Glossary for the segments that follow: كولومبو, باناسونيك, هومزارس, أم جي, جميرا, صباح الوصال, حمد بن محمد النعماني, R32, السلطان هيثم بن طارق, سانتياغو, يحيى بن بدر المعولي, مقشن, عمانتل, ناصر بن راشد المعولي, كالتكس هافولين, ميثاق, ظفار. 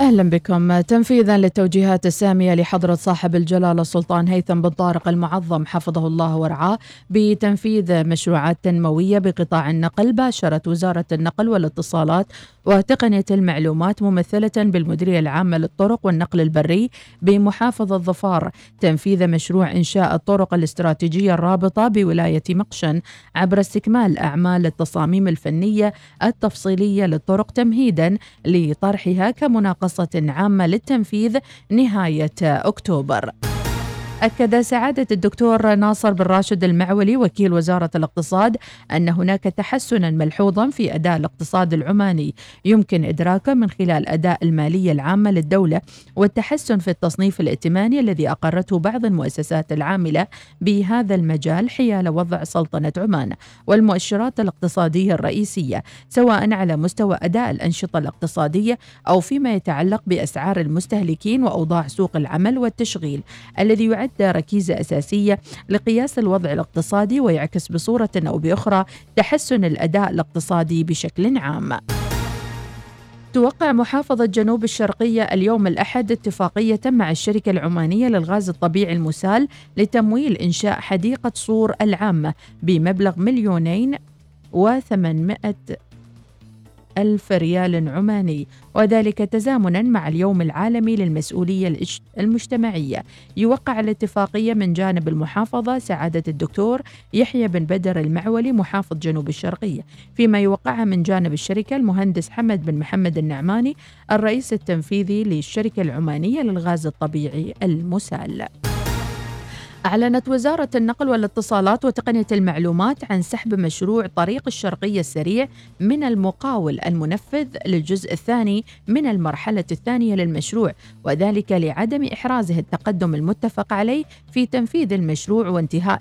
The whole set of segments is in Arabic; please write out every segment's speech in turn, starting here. أهلا بكم. تنفيذا للتوجيهات السامية لحضرة صاحب الجلالة السلطان هيثم بن طارق المعظم حفظه الله ورعاه بتنفيذ مشروعات تنموية بقطاع النقل، باشرت وزارة النقل والاتصالات وتقنية المعلومات ممثلة بالمديرية العامة للطرق والنقل البري بمحافظة ظفار تنفيذ مشروع إنشاء الطرق الاستراتيجية الرابطة بولاية مقشن عبر استكمال أعمال التصاميم الفنية التفصيلية للطرق تمهيدا لطرحها كمناقصة عامة للتنفيذ نهاية أكتوبر. أكد سعادة الدكتور ناصر بن راشد المعولي وكيل وزارة الاقتصاد أن هناك تحسنا ملحوظا في أداء الاقتصاد العماني يمكن إدراكه من خلال أداء المالية العامة للدولة والتحسن في التصنيف الائتماني الذي أقرته بعض المؤسسات العاملة بهذا المجال حيال وضع سلطنة عمان والمؤشرات الاقتصادية الرئيسية، سواء على مستوى أداء الأنشطة الاقتصادية أو فيما يتعلق بأسعار المستهلكين وأوضاع سوق العمل والتشغيل، الذي يعد ركيزة أساسية لقياس الوضع الاقتصادي ويعكس بصورة أو بأخرى تحسن الأداء الاقتصادي بشكل عام. توقع محافظة جنوب الشرقية اليوم الأحد اتفاقية مع الشركة العمانية للغاز الطبيعي المسال لتمويل إنشاء حديقة صور العامة بمبلغ 2,800,000 ريال عماني، وذلك تزامنا مع اليوم العالمي للمسؤولية المجتمعية. يوقع الاتفاقية من جانب المحافظة سعادة الدكتور يحيى بن بدر المعولي محافظ جنوب الشرقية، فيما يوقعها من جانب الشركة المهندس حمد بن محمد النعماني الرئيس التنفيذي للشركة العمانية للغاز الطبيعي المسال. أعلنت وزارة النقل والاتصالات وتقنية المعلومات عن سحب مشروع طريق الشرقية السريع من المقاول المنفذ للجزء الثاني من المرحلة الثانية للمشروع، وذلك لعدم إحرازه التقدم المتفق عليه في تنفيذ المشروع وانتهاء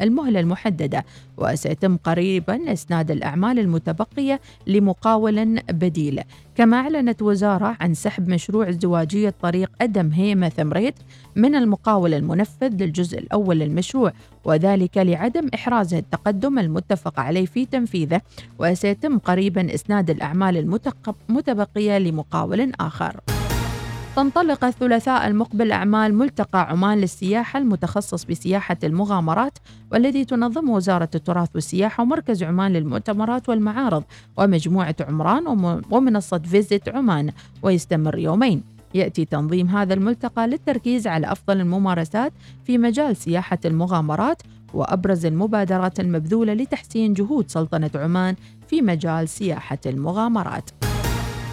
المهلة المحددة، وسيتم قريبا إسناد الأعمال المتبقية لمقاول بديل. كما أعلنت وزارة عن سحب مشروع ازدواجية طريق أدم هيمة ثمريت من المقاول المنفذ للجزء الأول للمشروع، وذلك لعدم إحرازه التقدم المتفق عليه في تنفيذه، وسيتم قريبا إسناد الأعمال المتبقية لمقاول آخر. تنطلق الثلاثاء المقبل أعمال ملتقى عمان للسياحة المتخصص بسياحة المغامرات، والذي تنظم وزارة التراث والسياحة ومركز عمان للمؤتمرات والمعارض ومجموعة عمران ومنصة فيزيت عمان، ويستمر يومين. يأتي تنظيم هذا الملتقى للتركيز على أفضل الممارسات في مجال سياحة المغامرات وأبرز المبادرات المبذولة لتحسين جهود سلطنة عمان في مجال سياحة المغامرات.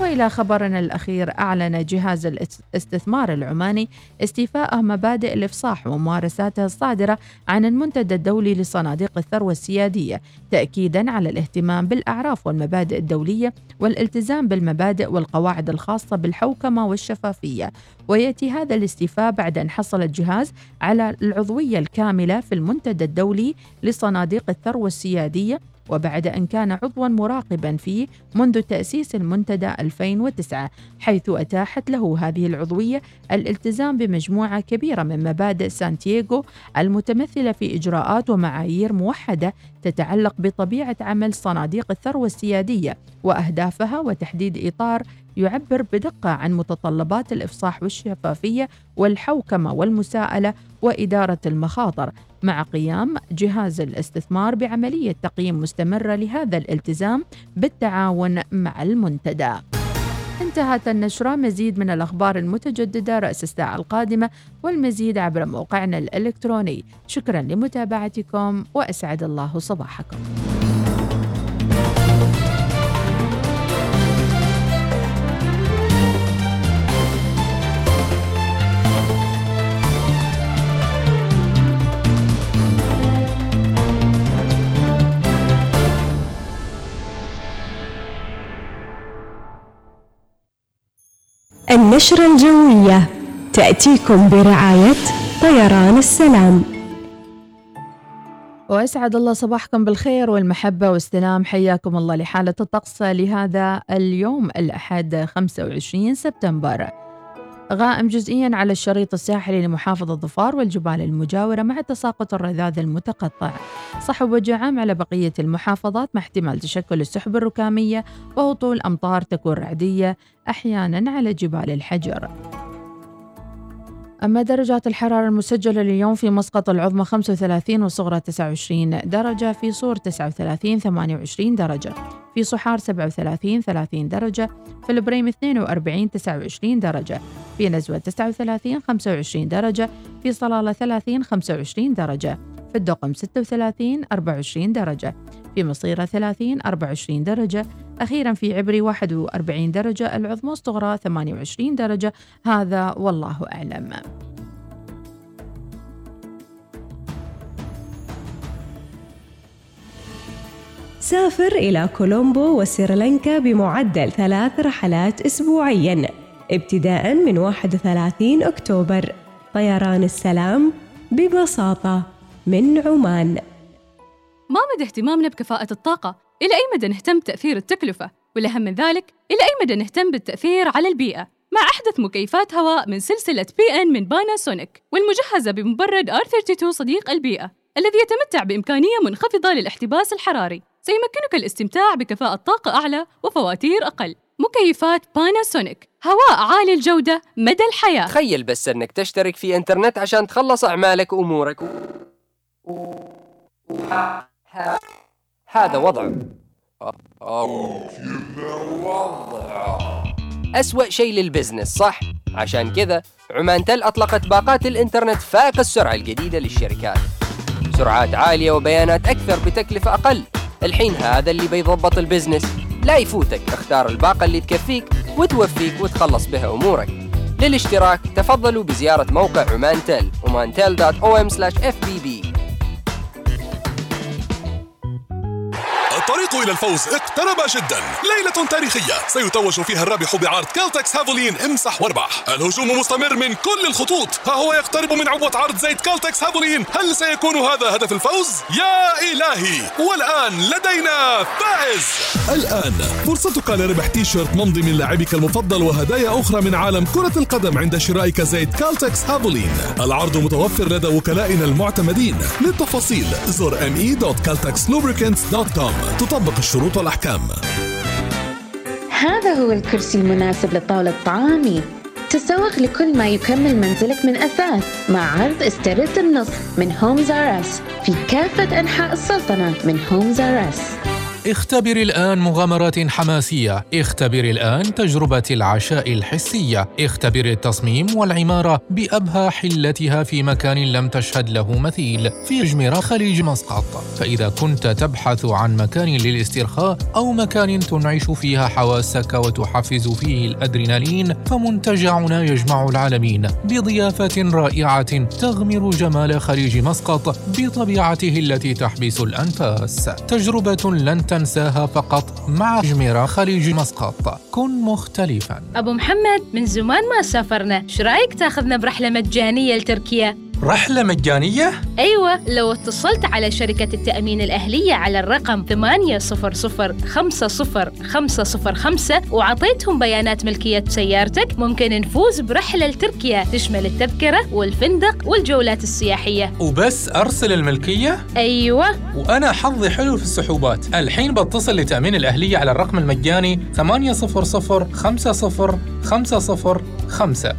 وإلى خبرنا الأخير، أعلن جهاز الاستثمار العماني استيفاء مبادئ الإفصاح وممارساته الصادرة عن المنتدى الدولي لصناديق الثروة السيادية، تأكيدا على الاهتمام بالأعراف والمبادئ الدولية والالتزام بالمبادئ والقواعد الخاصة بالحوكمة والشفافية. ويأتي هذا الاستيفاء بعد أن حصل الجهاز على العضوية الكاملة في المنتدى الدولي لصناديق الثروة السيادية، وبعد أن كان عضواً مراقباً فيه منذ تأسيس المنتدى 2009، حيث أتاحت له هذه العضوية الالتزام بمجموعة كبيرة من مبادئ سانتياغو المتمثلة في إجراءات ومعايير موحدة تتعلق بطبيعة عمل صناديق الثروة السيادية وأهدافها، وتحديد إطار يعبر بدقة عن متطلبات الإفصاح والشفافية والحوكمة والمساءلة وإدارة المخاطر، مع قيام جهاز الاستثمار بعملية تقييم مستمرة لهذا الالتزام بالتعاون مع المنتدى. انتهت النشرة. مزيد من الأخبار المتجددة رأس الساعة القادمة والمزيد عبر موقعنا الإلكتروني. شكرا لمتابعتكم وأسعد الله صباحكم. النشرة الجوية تأتيكم برعاية طيران السلام. وأسعد الله صباحكم بالخير والمحبة والسلام، حياكم الله لحالة الطقس لهذا اليوم الأحد 25 سبتمبر. غائم جزئيا على الشريط الساحلي لمحافظة ظفار والجبال المجاورة مع تساقط الرذاذ المتقطع، صحب وجعام على بقية المحافظات مع احتمال تشكل السحب الركامية وهطول أمطار تكون رعدية أحيانا على جبال الحجر. أما درجات الحرارة المسجلة اليوم في مسقط العظمى 35 والصغرى 29 درجة، في صور 39 28 درجة، في صحار 37 30 درجة، في البريم 42 29 درجة، في نزوة 39 25 درجة، في صلالة 30 25 درجة، في الدقم 36 24 درجة، في مصيرة 30 24 درجة، أخيرا في عبري 41 درجة العظمى، الصغرى 28 درجة. هذا والله أعلم. سافر إلى كولومبو وسريلانكا بمعدل 3 رحلات أسبوعيا ابتداء من 31 أكتوبر. طيران السلام ببساطة من عمان. ما مدى اهتمامنا بكفاءة الطاقة؟ إلى أي مدى نهتم بتأثير التكلفة؟ والأهم من ذلك، إلى أي مدى نهتم بالتأثير على البيئة؟ مع أحدث مكيفات هواء من سلسلة بي إن من باناسونيك، والمجهزة بمبرد R32 صديق البيئة الذي يتمتع بإمكانية منخفضة للاحتباس الحراري، سيمكنك الاستمتاع بكفاءة طاقة أعلى وفواتير أقل. مكيفات باناسونيك، هواء عالي الجودة مدى الحياة. تخيل بس أنك تشترك في إنترنت عشان تخلص أعمالك وأمورك هذا وضعه. أسوأ شيء للبزنس، صح؟ عشان كذا عمانتل أطلقت باقات الإنترنت فائق السرعة الجديدة للشركات، سرعات عالية وبيانات أكثر بتكلفة أقل. الحين هذا اللي بيضبط البزنس، لا يفوتك، اختار الباقة اللي تكفيك وتوفيك وتخلص بها أمورك. للاشتراك تفضلوا بزيارة موقع عمانتل omantel.om/fbb. الطريق إلى الفوز اقترب جدا، ليلة تاريخية سيتوج فيها الرابح بعرض كالتكس هافولين امسح واربح. الهجوم مستمر من كل الخطوط، ها هو يقترب من عبوة عرض زيت كالتكس هافولين. هل سيكون هذا هدف الفوز؟ يا إلهي، والآن لدينا فائز. الآن فرصتك لربح تيشيرت ممضي من لاعبك المفضل وهدايا أخرى من عالم كرة القدم عند شرائك زيت كالتكس هافولين. العرض متوفر لدى وكلائنا المعتمدين. للتفاصيل زر me.caltexlubricants.com. تطبق الشروط والأحكام. هذا هو الكرسي المناسب لطاولة طعامي. تسوق لكل ما يكمل منزلك من أثاث مع عرض استرد النص من هومزارس في كافة أنحاء السلطنة. من هومزارس اختبر الآن مغامرات حماسية، اختبر الآن تجربة العشاء الحسية، اختبر التصميم والعمارة بأبهى حلتها في مكان لم تشهد له مثيل في جميرا خليج مسقط. فإذا كنت تبحث عن مكان للاسترخاء أو مكان تنعش فيها حواسك وتحفز فيه الأدرينالين، فمنتجعنا يجمع العالمين بضيافة رائعة تغمر جمال خليج مسقط بطبيعته التي تحبس الأنفاس. تجربة لن تنساها فقط مع جميرا خليج مسقط. كن مختلفا. أبو محمد، من زمان ما سافرنا، شو رأيك تاخذنا برحلة مجانية لتركيا؟ رحلة مجانية؟ أيوة، لو اتصلت على شركة التأمين الأهلية على الرقم 800-50505 وعطيتهم بيانات ملكية سيارتك، ممكن نفوز برحلة لتركيا تشمل التذكرة والفندق والجولات السياحية. وبس أرسل الملكية؟ أيوة، وأنا حظي حلو في السحوبات. الحين بتصل لتأمين الأهلية على الرقم المجاني 800-50505.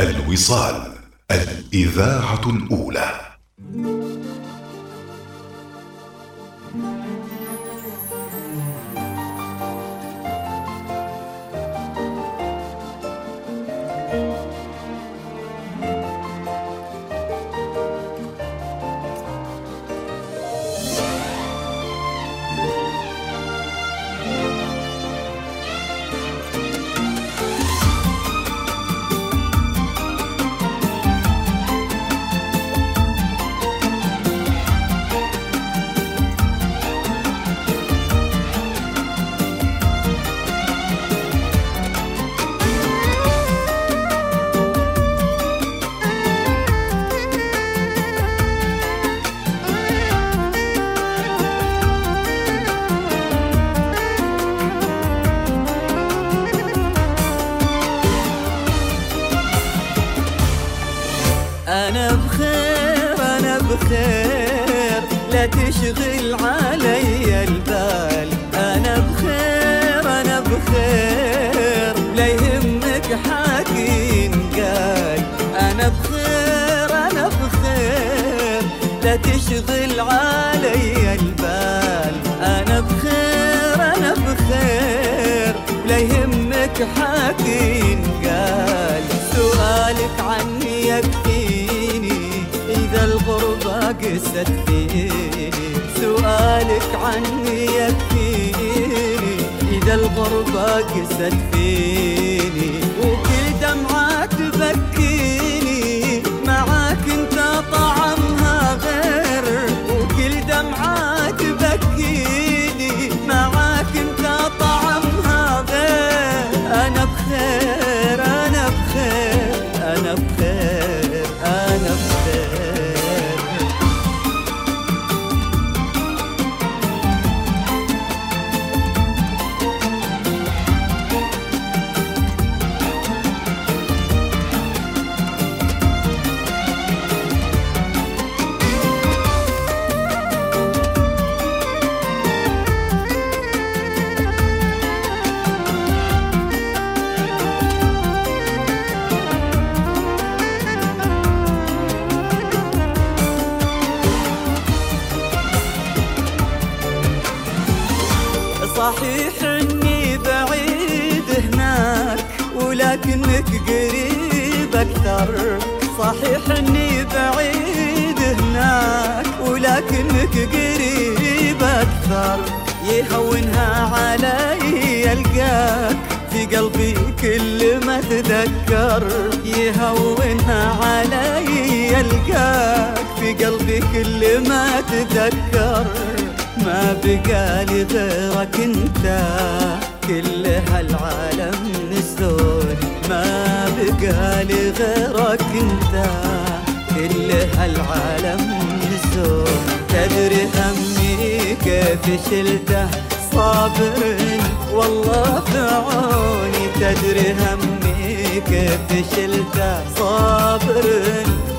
الوصال، الإذاعة الأولى. أنا بخير أنا بخير لا تشغل علي البال، أنا بخير أنا بخير لا يهمك حكي انقال، أنا بخير أنا بخير لا تشغل علي البال، أنا بخير أنا بخير لا يهمك حكي انقال، سؤالك عني يكفيني إذا الغربة قست فيني، سؤالك عني يكفيني إذا الغربة قست فيني، وكل دمعات تبكيني معاك أنت طعمها غير، وكل دمعات تبكيني معاك أنت طعمها غير، أنا بخير أنا بخير أنا بخير أنا بخير. صحيح اني بعيد هناك ولكنك قريب اكثر، صحيح اني بعيد هناك ولكنك قريب اكثر، يهونها علي القاك في قلبي كل ما اتذكر، يهونها علي القاك في قلبي كل ما اتذكر، ما بقى لي غيرك انت كل هالعالم نسون، ما بقى لي غيرك انت كل هالعالم نسون، تدري همي كيف شلته صابر والله في عوني، تدري همي كيف شلته صابر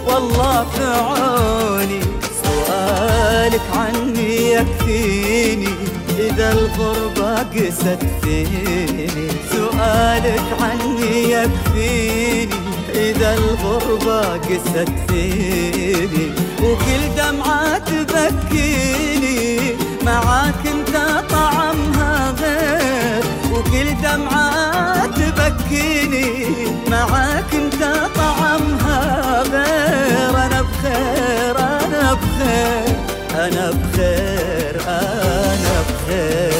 والله في عوني، سؤالك عني يكفيني إذا الغربة قست فيني، سؤالك عني يكفيني إذا الغربة قست فيني، وكل دمعة تبكيني معاك انت طعمها غير، وكل دمعة تبكيني معاك انت طعمها غير، أنا بخير أنا بخير أنا بخير أنا بخير.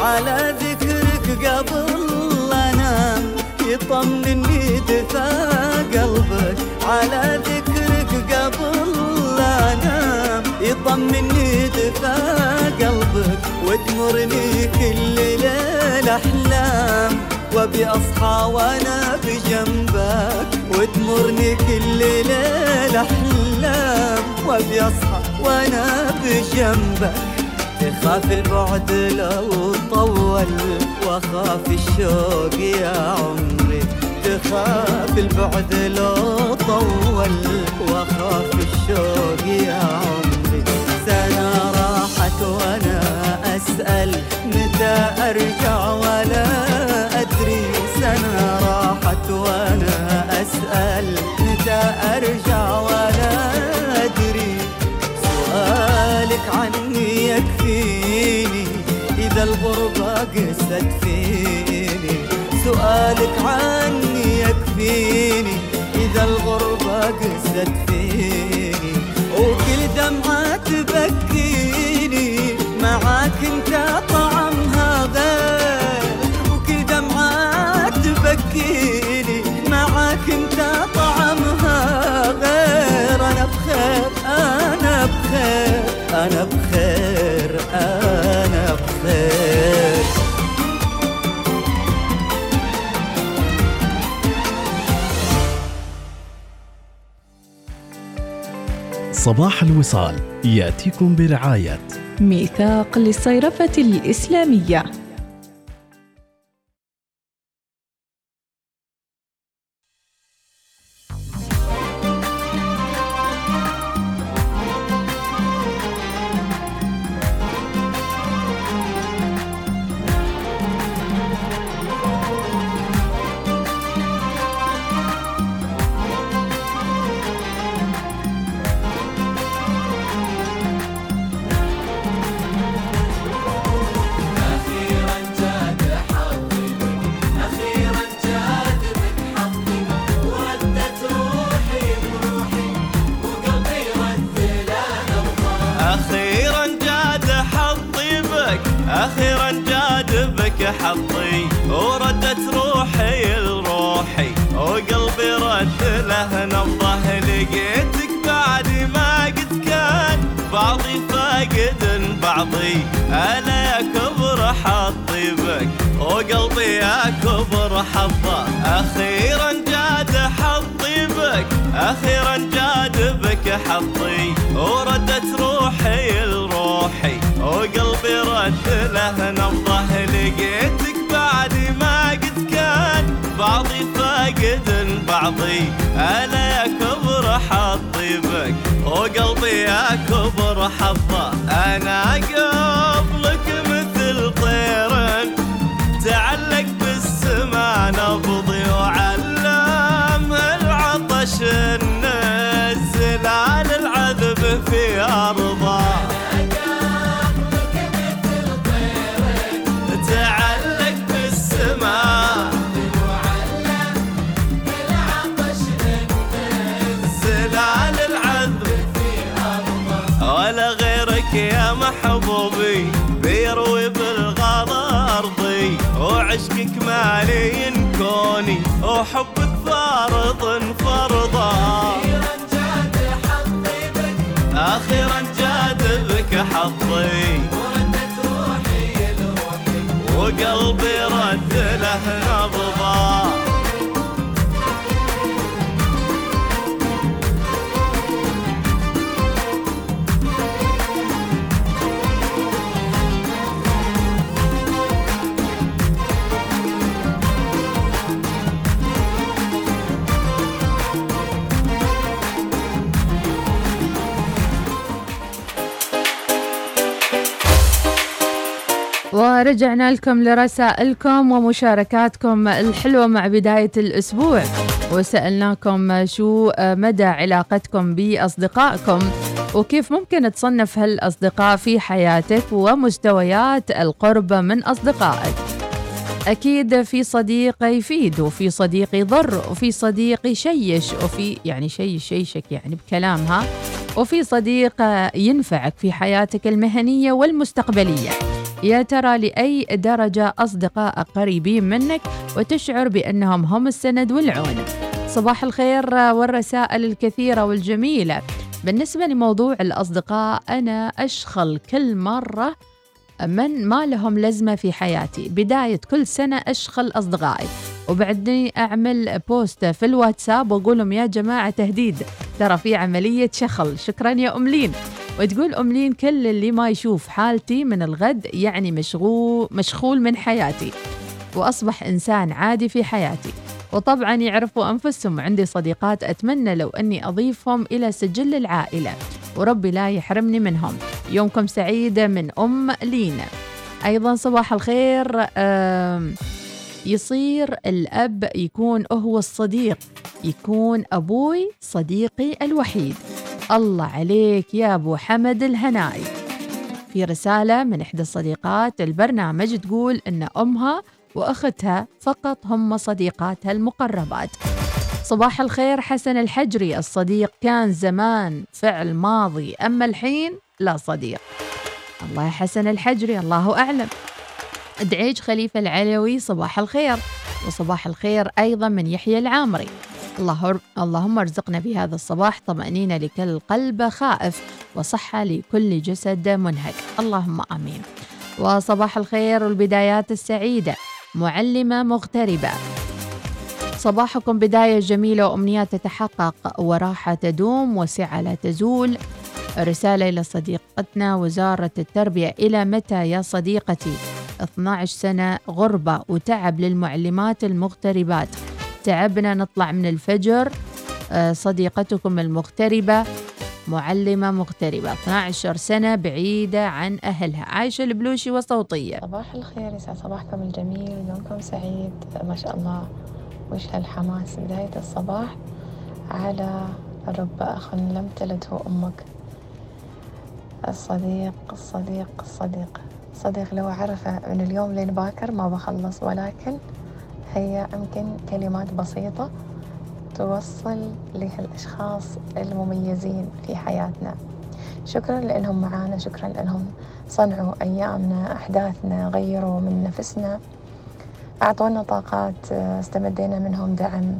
على ذكرك قبل أنام يطمني دفا قلبك، على ذكرك قبل أنام يطمني دفا قلبك، وتمرني كل ليلة أحلام وأبي أصحى وأنا بجنبك، وتمرني كل ليلة أحلام وأبي أصحى وأنا بجنبك، تخاف البعد لو طول وخاف الشوق يا عمري، تخاف البعد لو طول وخاف الشوق يا عمري، سنة راحت وأنا أسأل متى أرجع ولا أدري، سنة راحت وأنا أسأل متى أرجع ولا أدري، سؤالك عني يكفيني إذا الغربة قست فيني، سؤالك عني يكفيني إذا الغربة قست فيني، وكل دمعة تبكيني معاك أنت طعمها غير، وكل دمعة أنا بخير أنا بخير. صباح الوصال يأتيكم برعاية ميثاق للصيرفة الإسلامية. رجعنا لكم لرسائلكم ومشاركاتكم الحلوة مع بداية الأسبوع، وسألناكم شو مدى علاقتكم بأصدقائكم وكيف ممكن تصنف هالأصدقاء في حياتك ومستويات القرب من أصدقائك. أكيد في صديق يفيد، وفي صديق يضر، وفي صديق يشيش، وفي يعني شيشك يعني بكلامها، وفي صديق ينفعك في حياتك المهنية والمستقبلية. يا ترى لأي درجة أصدقاء قريبين منك وتشعر بأنهم هم السند والعون؟ صباح الخير والرسائل الكثيرة والجميلة. بالنسبة لموضوع الأصدقاء، أنا أشخل كل مرة من ما لهم لازمة في حياتي. بداية كل سنة أشخل أصدقائي، وبعدني أعمل بوست في الواتساب وأقولهم يا جماعة تهديد، ترى في عملية شخل. شكرا يا أملين. وتقول أملين كل اللي ما يشوف حالتي من الغد يعني مشغول من حياتي، وأصبح إنسان عادي في حياتي، وطبعا يعرفوا أنفسهم. عندي صديقات أتمنى لو أني أضيفهم إلى سجل العائلة، وربي لا يحرمني منهم. يومكم سعيدة من أم لينا. أيضا صباح الخير. يصير الأب يكون هو الصديق، يكون أبوي صديقي الوحيد. الله عليك يا أبو حمد الهنائي. في رسالة من إحدى الصديقات البرنامج تقول إن أمها وأختها فقط هم صديقاتها المقربات. صباح الخير حسن الحجري. الصديق كان زمان فعل ماضي، أما الحين لا صديق. الله يا حسن الحجري، الله أعلم. دعيج خليفة العلوي صباح الخير، وصباح الخير أيضا من يحيى العامري. اللهم ارزقنا في هذا الصباح طمأنينة لكل قلب خائف وصحة لكل جسد منهك، اللهم آمين. وصباح الخير والبدايات السعيدة معلمة مغتربة، صباحكم بداية جميلة وأمنيات تتحقق وراحة تدوم وسعة لا تزول. رسالة إلى صديقتنا وزارة التربية، إلى متى يا صديقتي؟ 12 سنة غربة وتعب للمعلمات المغتربات، تعبنا نطلع من الفجر. صديقتكم المغتربة معلمة مغتربة 12 سنة بعيدة عن أهلها، عايشة البلوشي وصوتية. صباح الخير، يسعد صباحكم الجميل، يومكم سعيد ما شاء الله، وش هالحماس بداية الصباح. على رب أخ لم تلده أمك، الصديق الصديق الصديق صديق لو عرفه من اليوم لين باكر ما بخلص، ولكن هي يمكن كلمات بسيطة توصل لهالأشخاص المميزين في حياتنا. شكراً لأنهم معانا، شكراً لأنهم صنعوا أيامنا، أحداثنا، غيروا من نفسنا، أعطونا طاقات استمدينا منهم دعم،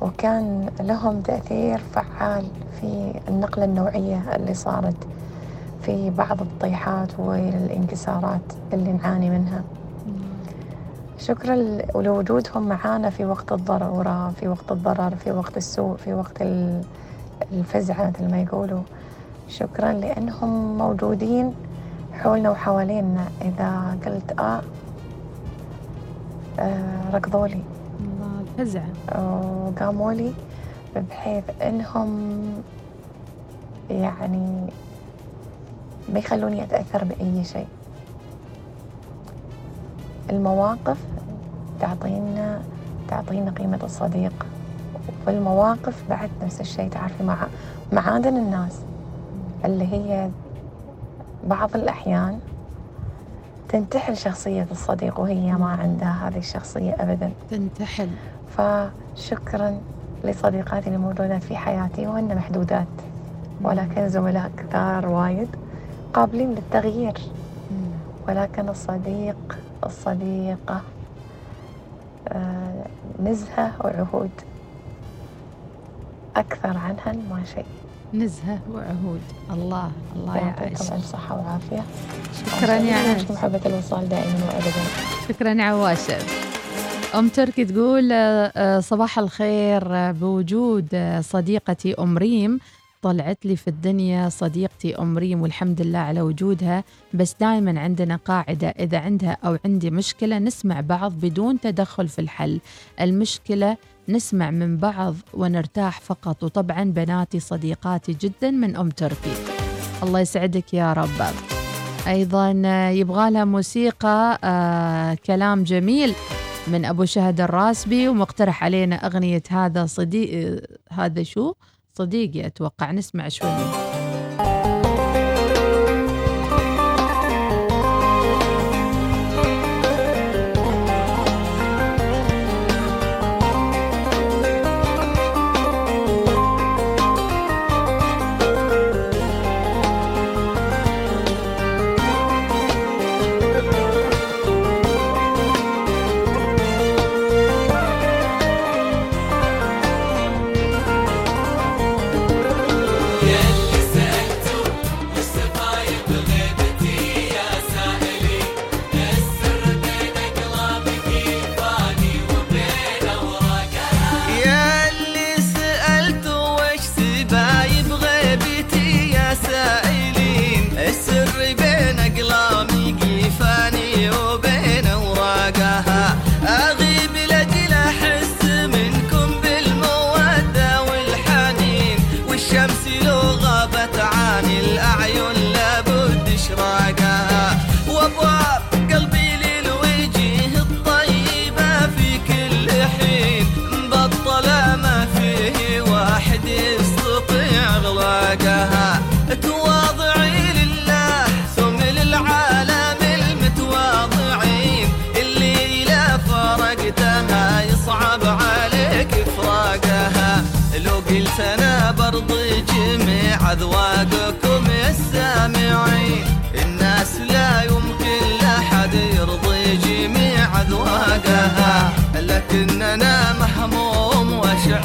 وكان لهم تأثير فعال في النقلة النوعية اللي صارت في بعض الطيحات والانكسارات اللي نعاني منها. شكراً لوجودهم معانا في وقت الضرورة، في وقت الضرر، في وقت السوء، في وقت الفزعة مثل ما يقولوا. شكراً لأنهم موجودين حولنا وحوالينا، إذا قلت ركضوا لي الفزعة وقاموا لي، بحيث أنهم يعني ما يخلوني أتأثر بأي شيء. المواقف تعطينا قيمة الصديق، والمواقف بعد نفس الشيء. تعرفي مع معادن الناس اللي هي بعض الأحيان تنتحل شخصية الصديق وهي ما عندها هذه الشخصية أبداً تنتحل. فشكراً لصديقاتي اللي موجودات في حياتي، وهن محدودات، ولكن زملاء كثار وايد قابلين للتغيير. ولكن الصديق الصديقة نزهة وعهود، أكثر عنها ما شيء. نزهة وعهود، الله الله يعيشك، يعطيكم الصحة والعافية. شكرا يا عاشر، محبة الوصال دائما وأبدا. شكرا يا عواشر. أم تركي تقول صباح الخير، بوجود صديقتي أم ريم طلعت لي في الدنيا صديقتي أم ريم، والحمد لله على وجودها. بس دائما عندنا قاعدة، إذا عندها أو عندي مشكلة نسمع بعض بدون تدخل في الحل، المشكلة نسمع من بعض ونرتاح فقط. وطبعا بناتي صديقاتي جدا، من أم تركي، الله يسعدك يا رب. أيضا يبغالها موسيقى كلام جميل من أبو شهد الراسبي، ومقترح علينا أغنية هذا صديق، هذا شو صديقي، أتوقع نسمع شوي. أذواقكم السامعين، الناس لا يمكن لحد يرضي جميع أذواقها، لكننا مهموم وشعر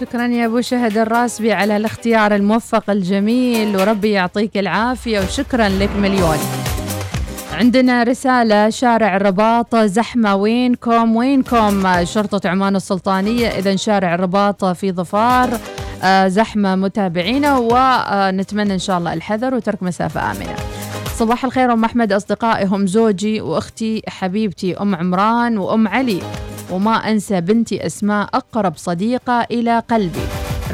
شكرا يا أبو شهد الراسبي على الاختيار الموفق الجميل وربي يعطيك العافية وشكرا لك مليون. عندنا رسالة شارع الرباط زحمة وينكم وينكم شرطة عمان السلطانية. إذن شارع الرباط في ظفار زحمة متابعينا ونتمنى إن شاء الله الحذر وترك مسافة آمنة. صباح الخير أم أحمد أصدقائهم زوجي وأختي حبيبتي أم عمران وأم علي وما أنسى بنتي أسماء أقرب صديقة إلى قلبي.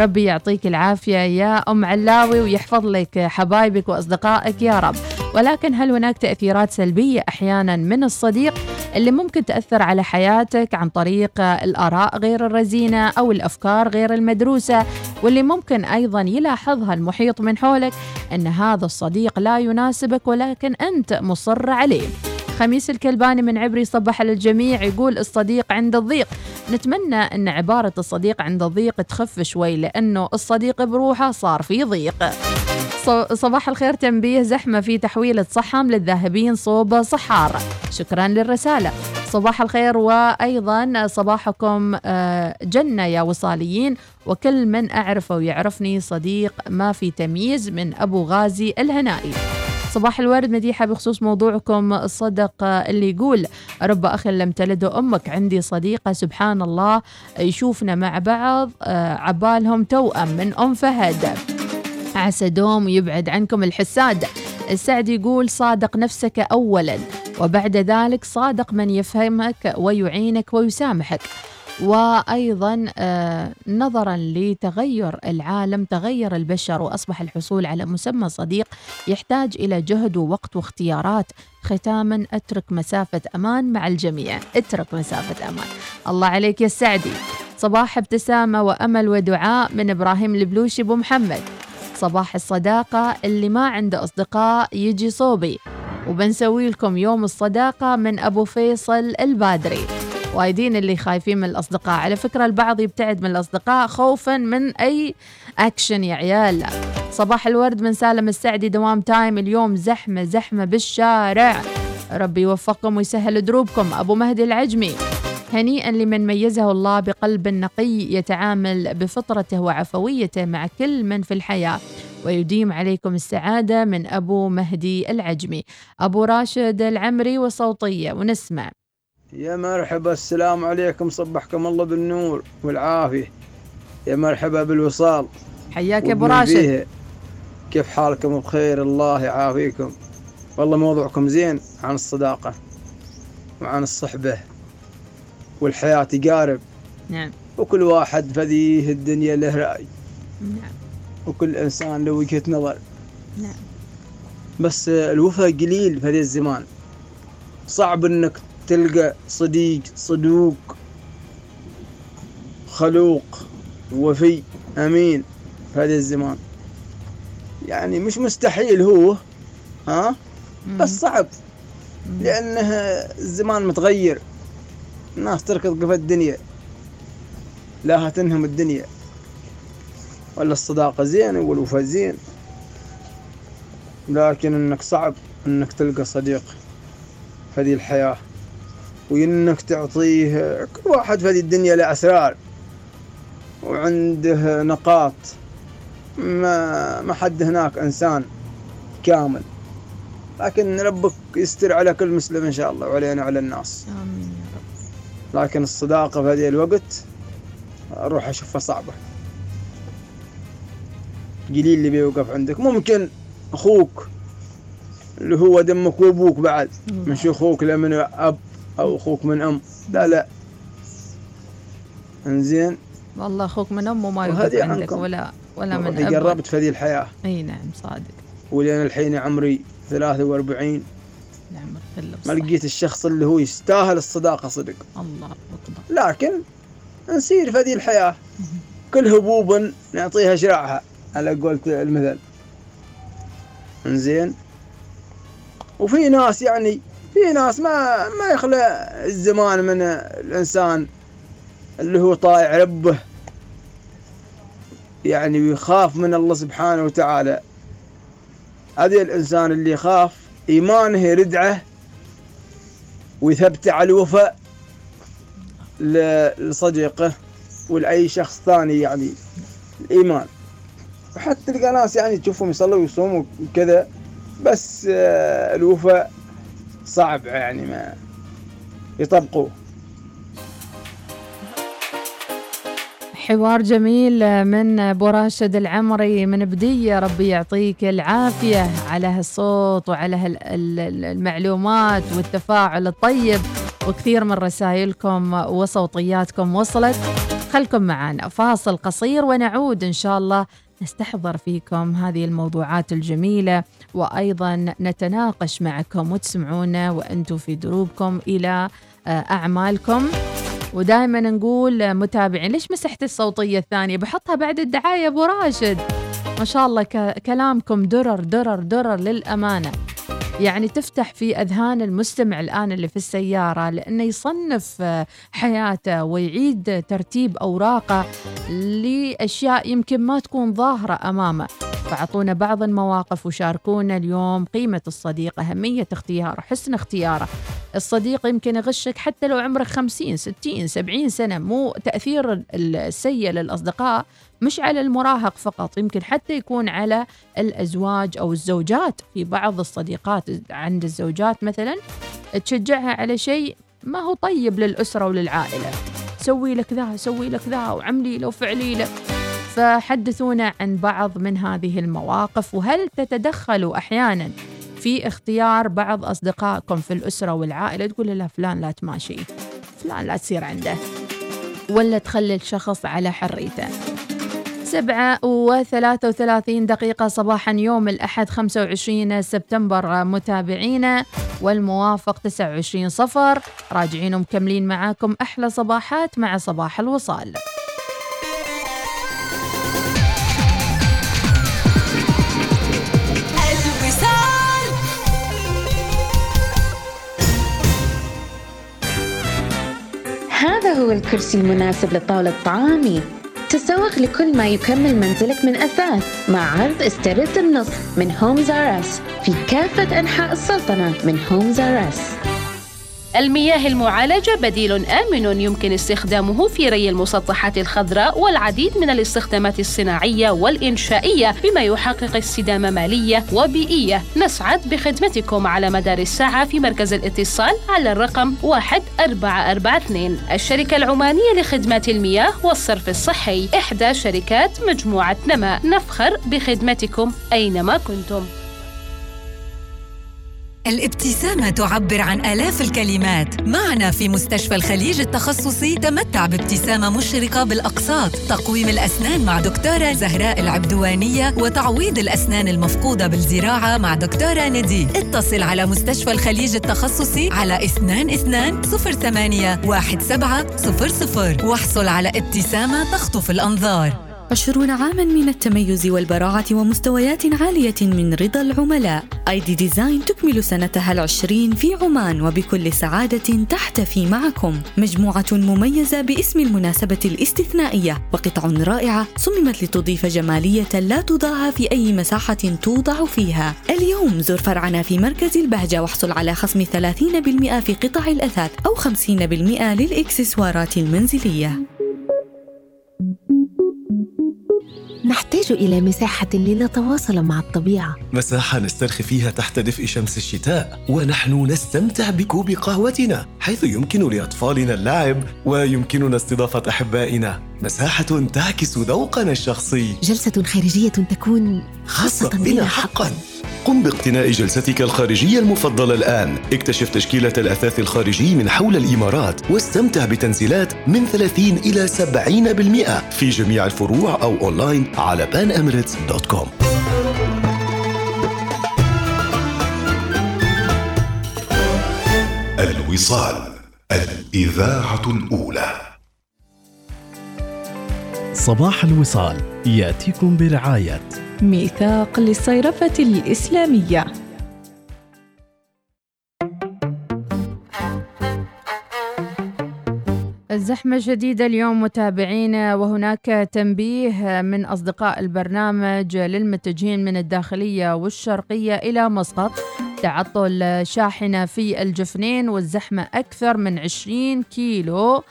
ربي يعطيك العافية يا أم علاوي ويحفظ لك حبايبك وأصدقائك يا رب. ولكن هل هناك تأثيرات سلبية أحيانا من الصديق اللي ممكن تأثر على حياتك عن طريق الآراء غير الرزينة أو الأفكار غير المدروسة واللي ممكن أيضا يلاحظها المحيط من حولك أن هذا الصديق لا يناسبك ولكن أنت مصر عليه؟ خميس الكلباني من عبري صبح للجميع يقول الصديق عند الضيق. نتمنى أن عبارة الصديق عند الضيق تخف شوي لأنه الصديق بروحه صار في ضيق. صباح الخير تنبيه زحمة في تحويلة صحم للذاهبين صوب صحارة. شكرا للرسالة. صباح الخير وأيضا صباحكم جنة يا وصاليين وكل من أعرفه ويعرفني صديق ما في تمييز من أبو غازي الهنائي. صباح الورد مديحة بخصوص موضوعكم الصدق اللي يقول رب أخ لم تلده أمك. عندي صديقة سبحان الله يشوفنا مع بعض عبالهم توأم من أم فهد. عسى دوم ويبعد عنكم الحساد. السعد يقول صادق نفسك أولا وبعد ذلك صادق من يفهمك ويعينك ويسامحك. وأيضا نظرا لتغير العالم تغير البشر وأصبح الحصول على مسمى صديق يحتاج إلى جهد ووقت واختيارات. ختاما أترك مسافة أمان مع الجميع. اترك مسافة أمان. الله عليك يا السعدي. صباح ابتسامة وأمل ودعاء من إبراهيم البلوشي أبو محمد. صباح الصداقة اللي ما عنده أصدقاء يجي صوبي وبنسوي لكم يوم الصداقة من أبو فيصل البادري. وايدين اللي خايفين من الأصدقاء على فكرة البعض يبتعد من الأصدقاء خوفا من أي أكشن يا عيال. صباح الورد من سالم السعدي دوام تايم اليوم زحمة زحمة بالشارع. ربي يوفقكم ويسهل دروبكم. أبو مهدي العجمي هنيئا لمن ميزه الله بقلب نقي يتعامل بفطرته وعفويته مع كل من في الحياة ويديم عليكم السعادة من أبو مهدي العجمي. أبو راشد العمري وصوتية ونسمع. يا مرحبا السلام عليكم صبحكم الله بالنور والعافية. يا مرحبا بالوصال. حياك يا أبو راشد. كيف حالكم بخير الله يعافيكم. والله موضوعكم زين عن الصداقة وعن الصحبة والحياة تقارب. نعم. وكل واحد فذيه الدنيا له رأي. نعم. وكل إنسان له وجهة نظر. نعم. بس الوفاء قليل في هذا الزمان. صعب إنك تلقى صديق صدوق خلوق وفي أمين في هذا الزمان. يعني مش مستحيل هو بس صعب لأنه الزمان متغير. الناس تركت قفا الدنيا لا هتنهم الدنيا. ولا الصداقة زين والوفاء زين لكن انك صعب انك تلقى صديق في هذه الحياة وإنك تعطيه. كل واحد في هذه الدنيا له أسرار وعنده نقاط ما حد هناك إنسان كامل. لكن ربك يستر على كل مسلم إن شاء الله وعلينا وعلى الناس آمين. لكن الصداقة في هذا الوقت أروح أشوفها صعبة. قليل اللي بيوقف عندك. ممكن أخوك اللي هو دمك وأبوك بعد مش أخوك لا من أب أو أخوك من أم. لا إنزين والله أخوك من أم وما يوقف عندك ولا من أب. قربت في هذه الحياة. أي نعم صادق. ولأن الحين عمري 43 ما لقيت الشخص اللي هو يستاهل الصداقة صدق. الله أكبر. لكن نسير في هذه الحياة كل هبوب نعطيها شراعها على قولة المثل. إنزين. وفي ناس يعني في ناس ما يخلى الزمان من الإنسان اللي هو طائع ربه يعني ويخاف من الله سبحانه وتعالى. هذا الإنسان اللي يخاف إيمانه ردعه ويثبت على الوفاء لصديقه ولأي شخص ثاني يعني الإيمان. وحتى تلقى ناس يعني تشوفهم يصلوا ويصوموا وكذا، بس الوفاء صعب يعني ما يطبقوه. حوار جميل من أبو راشد العمري من بدية، ربي يعطيك العافية على هالصوت وعلى هالمعلومات والتفاعل الطيب، وكثير من رسائلكم وصوتياتكم وصلت. خلكم معنا فاصل قصير ونعود إن شاء الله نستحضر فيكم هذه الموضوعات الجميلة، وأيضا نتناقش معكم وتسمعونا وأنتم في دروبكم إلى أعمالكم. ودائما نقول متابعين، ليش مسحت الصوتية الثانية؟ بحطها بعد الدعاية أبو راشد. ما شاء الله كلامكم درر درر درر للأمانة، يعني تفتح في أذهان المستمع الآن اللي في السيارة، لأنه يصنف حياته ويعيد ترتيب أوراقه لأشياء يمكن ما تكون ظاهرة أمامه. فعطونا بعض المواقف وشاركونا اليوم قيمة الصديق، أهمية اختياره، حسن اختياره. الصديق يمكن يغشك حتى لو عمرك 50 60 70 سنة. مو تأثير السيء للأصدقاء مش على المراهق فقط، يمكن حتى يكون على الأزواج أو الزوجات. في بعض الصديقات عند الزوجات مثلا تشجعها على شيء ما هو طيب للأسرة وللعائلة، سوي لك ذا سوي لك ذا وعملي لو فعلي لك. فحدثونا عن بعض من هذه المواقف، وهل تتدخلوا أحيانا في اختيار بعض أصدقائكم في الأسرة والعائلة؟ تقول له فلان لا تماشي، فلان لا تصير عنده، ولا تخلي الشخص على حريته. 7:33 صباحا يوم الأحد 25 سبتمبر متابعينا، والموافق 29/0. راجعين ومكملين معاكم أحلى صباحات مع صباح الوصال. هذا هو الكرسي المناسب لطاولة طعامي. تسوق لكل ما يكمل منزلك من أثاث مع عرض استرد النص من هومزارس في كافة أنحاء السلطنة. من هومزارس المياه المعالجة بديل آمن يمكن استخدامه في ري المسطحات الخضراء والعديد من الاستخدامات الصناعية والإنشائية، بما يحقق استدامة مالية وبيئية. نسعد بخدمتكم على مدار الساعة في مركز الاتصال على الرقم 1442. الشركة العمانية لخدمات المياه والصرف الصحي، إحدى شركات مجموعة نماء. نفخر بخدمتكم أينما كنتم. الابتسامة تعبر عن آلاف الكلمات. معنا في مستشفى الخليج التخصصي، تمتع بابتسامة مشرقة بالأقساط. تقويم الأسنان مع دكتورة زهراء العبدوانية، وتعويض الأسنان المفقودة بالزراعة مع دكتورة ندي. اتصل على مستشفى الخليج التخصصي على 22081700 واحصل على ابتسامة تخطف الأنظار. 20 عاماً من التميز والبراعة ومستويات عالية من رضا العملاء. ايدي ديزاين تكمل سنتها 20 في عمان، وبكل سعادة تحتفي معكم. مجموعة مميزة باسم المناسبة الاستثنائية، وقطع رائعة صممت لتضيف جمالية لا تضاهى في أي مساحة توضع فيها. اليوم زر فرعنا في مركز البهجة واحصل على خصم 30% في قطع الأثاث أو 50% للإكسسوارات المنزلية. نحتاج إلى مساحة لنتواصل مع الطبيعة، مساحة نسترخي فيها تحت دفء شمس الشتاء ونحن نستمتع بكوب قهوتنا، حيث يمكن لأطفالنا اللعب ويمكننا استضافة أحبائنا، مساحة تعكس ذوقنا الشخصي، جلسة خارجية تكون خاصة بنا حقاً. قم باقتناء جلستك الخارجية المفضلة الآن. اكتشف تشكيلة الأثاث الخارجي من حول الإمارات، واستمتع بتنزيلات من 30 إلى 70% في جميع الفروع أو أونلاين على panemirates.com. الوصال، الإذاعة الأولى. صباح الوصال يأتيكم برعاية ميثاق للصيرفة الإسلامية. الزحمة شديدة اليوم متابعينا، وهناك تنبيه من أصدقاء البرنامج للمتجهين من الداخلية والشرقية إلى مسقط. تعطل شاحنة في الجفنين والزحمة أكثر من 20 كيلو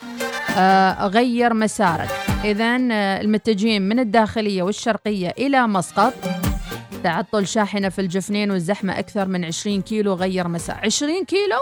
غير مسارك. إذن المتجهين من الداخلية والشرقية إلى مسقط، تعطل شاحنة في الجفنين والزحمة أكثر من 20 كيلو، غير مسار 20 كيلو.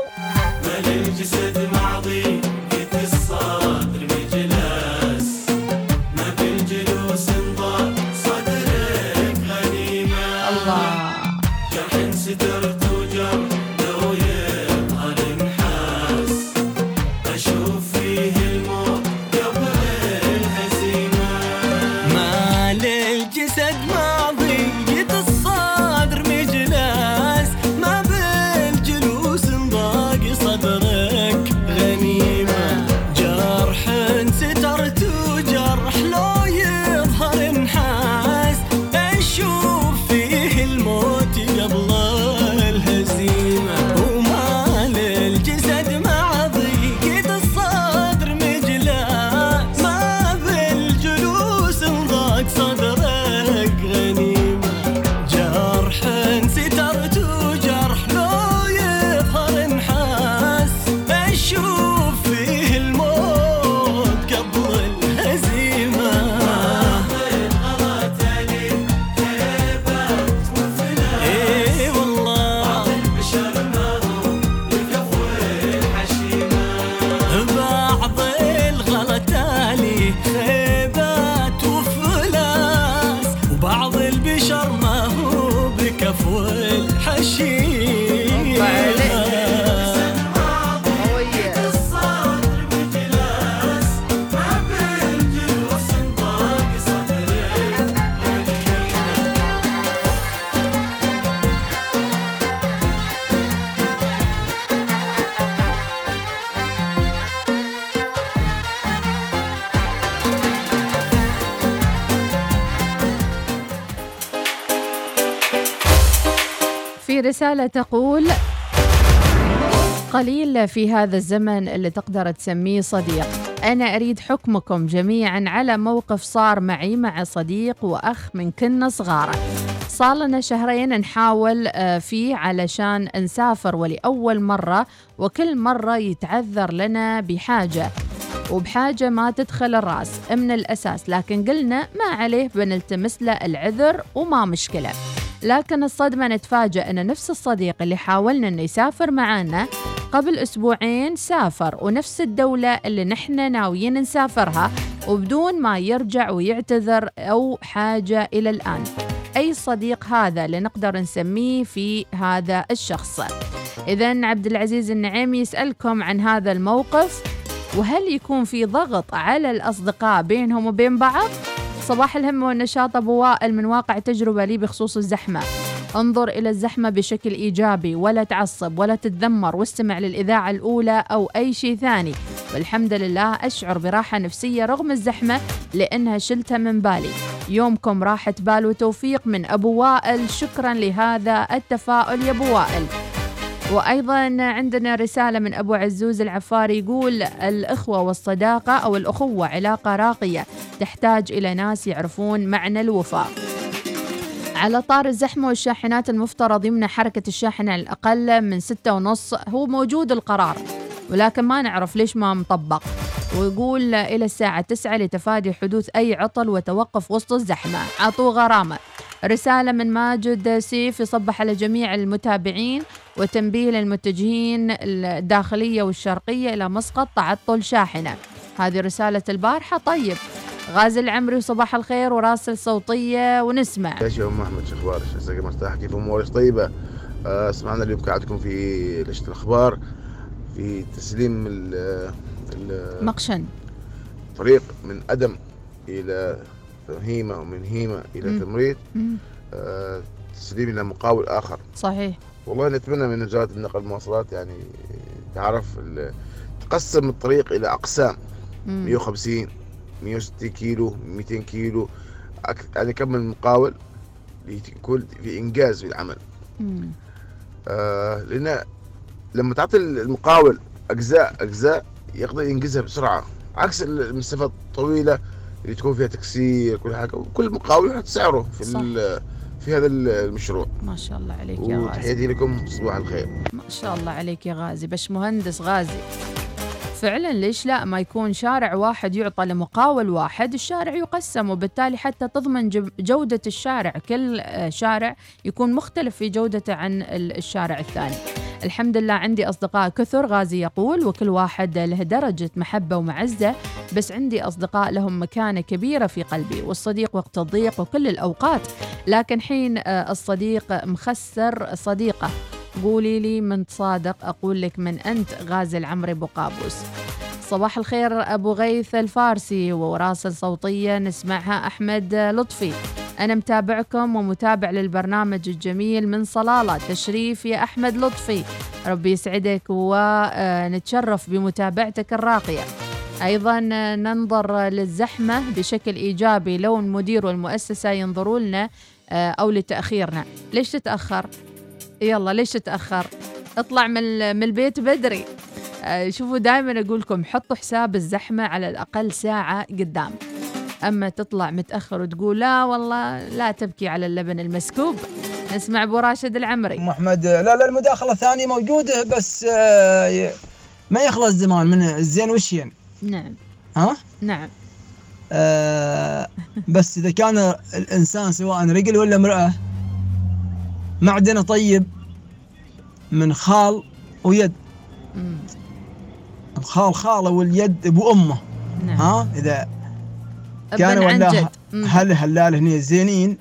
رسالة تقول: قليل في هذا الزمن اللي تقدر تسميه صديق. أنا أريد حكمكم جميعا على موقف صار معي مع صديق وأخ من كنا صغارة. صار لنا 2 نحاول فيه علشان نسافر ولأول مرة، وكل مرة يتعذر لنا بحاجة وبحاجة ما تدخل الرأس من الأساس، لكن قلنا ما عليه بنلتمس له العذر وما مشكلة. لكن الصدمة نتفاجأ أن نفس الصديق اللي حاولنا أنه يسافر معانا قبل 2 سافر، ونفس الدولة اللي نحن ناويين نسافرها، وبدون ما يرجع ويعتذر أو حاجة إلى الآن. أي صديق هذا اللي نقدر نسميه في هذا الشخص؟ إذن عبد العزيز النعيم يسألكم عن هذا الموقف، وهل يكون في ضغط على الأصدقاء بينهم وبين بعض؟ صباح الهم والنشاط أبو وائل من واقع تجربة لي بخصوص الزحمة: انظر إلى الزحمة بشكل إيجابي، ولا تعصب ولا تتذمر، واستمع للإذاعة الأولى أو أي شيء ثاني. والحمد لله أشعر براحة نفسية رغم الزحمة لأنها شلتها من بالي. يومكم راحة بال وتوفيق من أبو وائل. شكرا لهذا التفاؤل يا أبو وائل. وأيضا عندنا رسالة من أبو عزوز العفاري يقول: الإخوة والصداقة أو الأخوة علاقة راقية تحتاج إلى ناس يعرفون معنى الوفاء. على طار الزحمة والشاحنات، المفترض يمنع حركة الشاحن على الأقل من 6:30. هو موجود القرار ولكن ما نعرف ليش ما مطبق. ويقول إلى الساعة 9 لتفادي حدوث أي عطل وتوقف وسط الزحمة. عطوا غرامة. رسالة من ماجد سيف يصبح على جميع المتابعين وتنبيه للمتجهين الداخلية والشرقية إلى مسقط، تعطل شاحنة. هذه رسالة البارحة. طيب غازي العمري صباح الخير وراسل صوتية ونسمع. يا شيخ محمد شخبارش ازيك مرتاح كيف امورك طيبة؟ سمعنا اليوم قاعدكم في لجنة الأخبار في تسليم المقشن طريق من أدم إلى هيمة ومن هيمة إلى تمريد، تسليم إلى مقاول آخر. صحيح. والله نتمنى من وزارة النقل والمواصلات يعني تعرف تقسم الطريق إلى أقسام 150 160 كيلو 200 كيلو يعني كم من مقاول ليكون في إنجاز في العمل. لأن لما تعطي المقاول أجزاء يقدر ينجزها بسرعة، عكس المسافات الطويلة اللي تكون فيها تكسير كل حاجة، وكل مقاول يحط سعره في هذا المشروع. ما شاء الله عليك يا غازي. وتحياتي لكم صباح الخير. ما شاء الله عليك يا غازي، باش مهندس غازي. فعلا ليش لا ما يكون شارع واحد يعطى لمقاول واحد، الشارع يقسم، وبالتالي حتى تضمن جودة الشارع، كل شارع يكون مختلف في جودته عن الشارع الثاني. الحمد لله عندي أصدقاء كثر، غازي يقول، وكل واحد له درجة محبة ومعزة، بس عندي أصدقاء لهم مكانة كبيرة في قلبي، والصديق وقت الضيق وكل الأوقات، لكن حين الصديق مخسر صديقة. قولي لي من تصادق، أقول لك من أنت. غازي العمري أبو قابوس. صباح الخير أبو غيث الفارسي، وراسل صوتية نسمعها أحمد لطفي. أنا متابعكم ومتابع للبرنامج الجميل من صلالة. تشريف يا أحمد لطفي، ربي يسعدك ونتشرف بمتابعتك الراقية. أيضا ننظر للزحمة بشكل إيجابي، لو المدير والمؤسسة ينظروا لنا أو لتأخيرنا. ليش تتأخر؟ يلا ليش تتأخر؟ اطلع من البيت بدري. شوفوا دائما أقول لكم حطوا حساب الزحمة على الأقل ساعة قدام، أما تطلع متأخر وتقول لا والله لا تبكي على اللبن المسكوب. نسمع أبو راشد العمري. محمد لا المداخلة الثانية موجودة بس ما يخلص زمان من الزين والشين. نعم ها؟ نعم بس إذا كان الإنسان سواء رجل ولا امرأة معدنه طيب من خال ويد. الخال خاله واليد ابو امه. نعم. ها اذا كانوا ولا هلاله هني زينين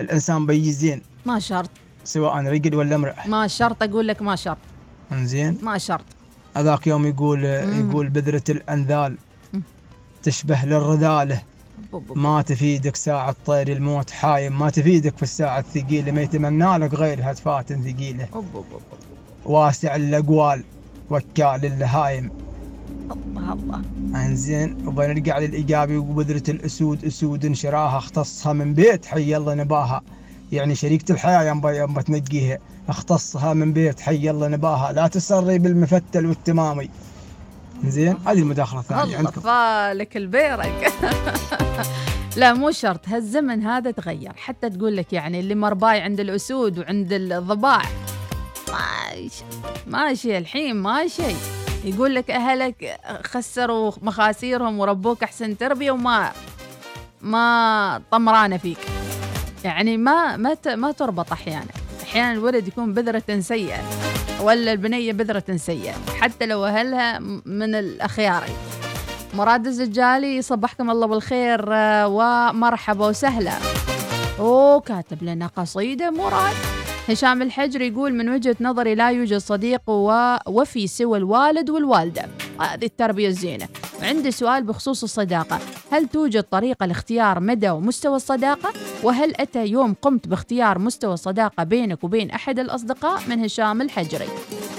الانسان بيزين، ما شرط سواء رجل ولا امراه، ما شرط. اقول لك ما شرط، انزين ما شرط. هذاك يوم يقول بذره الانذال تشبه للرذاله، ما تفيدك ساعة طير الموت حايم، ما تفيدك في الساعة الثقيلة، ما يتمنى لك غير هتفات ثقيلة. واسع الأقوال وكال اللهايم. الله الله. انزين وبنرجع للإيجابي. وبذرة الأسود أسود انشراها، اختصها من بيت حي الله نباها، يعني شريكة الحياة ينبا تنقيها، اختصها من بيت حي الله نباها، لا تسري بالمفتل والتمامي. زين هذه المداخلة الثانية عندكم. فالك البيرك. لا مو شرط، هالزمن هذا تغير. حتى تقول لك يعني اللي مرباي عند الأسود وعند الضباع ماشي الحين ماشي. يقول لك أهلك خسروا مخاسيرهم وربوك أحسن تربية وما طمرانة فيك، يعني ما تربط. أحيانا الولد يكون بذرة سيئة ولا البنية بذرة سيئة حتى لو أهلها من الأخيار. مراد الزجالي، صبحكم الله بالخير ومرحبا وسهلا. كاتب لنا قصيدة مراد. هشام الحجري يقول من وجهة نظري لا يوجد صديق وفي سوى الوالد والوالدة، هذه التربية الزينة. عندي سؤال بخصوص الصداقة، هل توجد طريقة لاختيار مدى ومستوى الصداقة؟ وهل أتى يوم قمت باختيار مستوى الصداقة بينك وبين أحد الأصدقاء؟ من هشام الحجري.